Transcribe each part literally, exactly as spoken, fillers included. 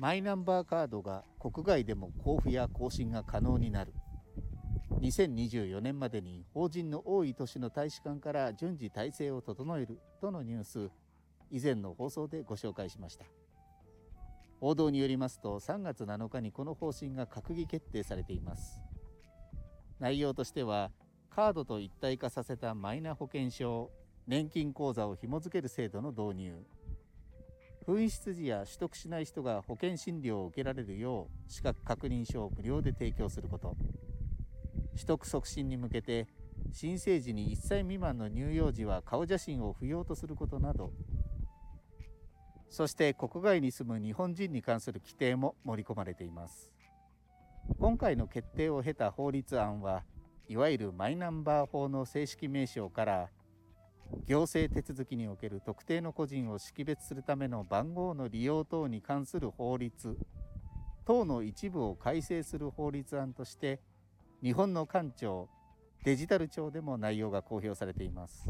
マイナンバーカードが国外でも交付や更新が可能になる。にせんにじゅうよねんまでに法人の多い都市の大使館から順次体制を整えるとのニュース、以前の放送でご紹介しました。報道によりますと、さんがつなのかにこの方針が閣議決定されています。内容としては、カードと一体化させたマイナ保険証、年金口座を紐付ける制度の導入、紛失時や取得しない人が保険診療を受けられるよう資格確認書を無料で提供すること、取得促進に向けて申請時にいっさい未満の乳幼児は顔写真を不要とすることなど、そして国外に住む日本人に関する規定も盛り込まれています。今回の決定を経た法律案は、いわゆるマイナンバー法の正式名称から行政手続きにおける特定の個人を識別するための番号の利用等に関する法律等の一部を改正する法律案として、日本の官庁、デジタル庁でも内容が公表されています。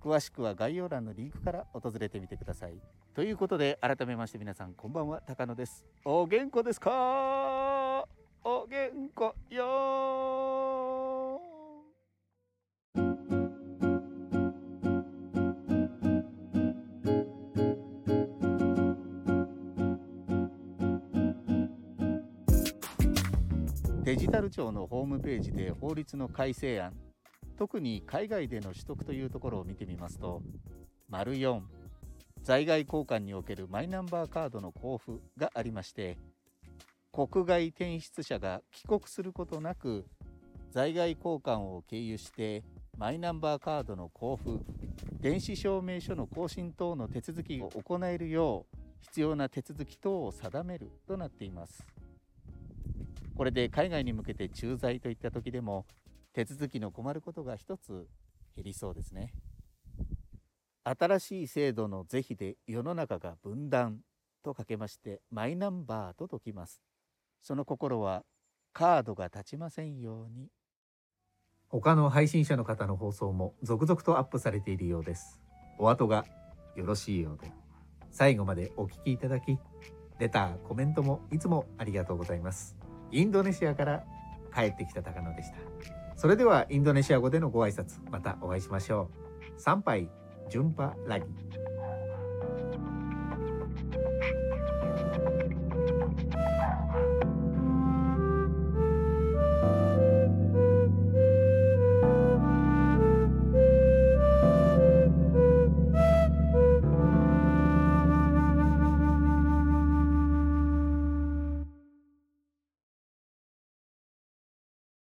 詳しくは概要欄のリンクから訪れてみてください。ということで、改めまして皆さんこんばんは、高野です。お元気ですか？お元気よ。デジタル庁のホームページで法律の改正案、特に海外での取得というところを見てみますと、よん、在外交換におけるマイナンバーカードの交付がありまして、国外転出者が帰国することなく在外交換を経由してマイナンバーカードの交付、電子証明書の更新等の手続きを行えるよう必要な手続き等を定めるとなっています。これで海外に向けて駐在といった時でも手続きの困ることが一つ減りそうですね。新しい制度の是非で世の中が分断とかけまして、マイナンバーと解きます。その心はカードが立ちませんように。他の配信者の方の放送も続々とアップされているようです。お後がよろしいようで、最後までお聞きいただき、レター、コメントもいつもありがとうございます。インドネシアから帰ってきた高野でした。それではインドネシア語でのご挨拶、またお会いしましょう。サンパイジュンパラギ。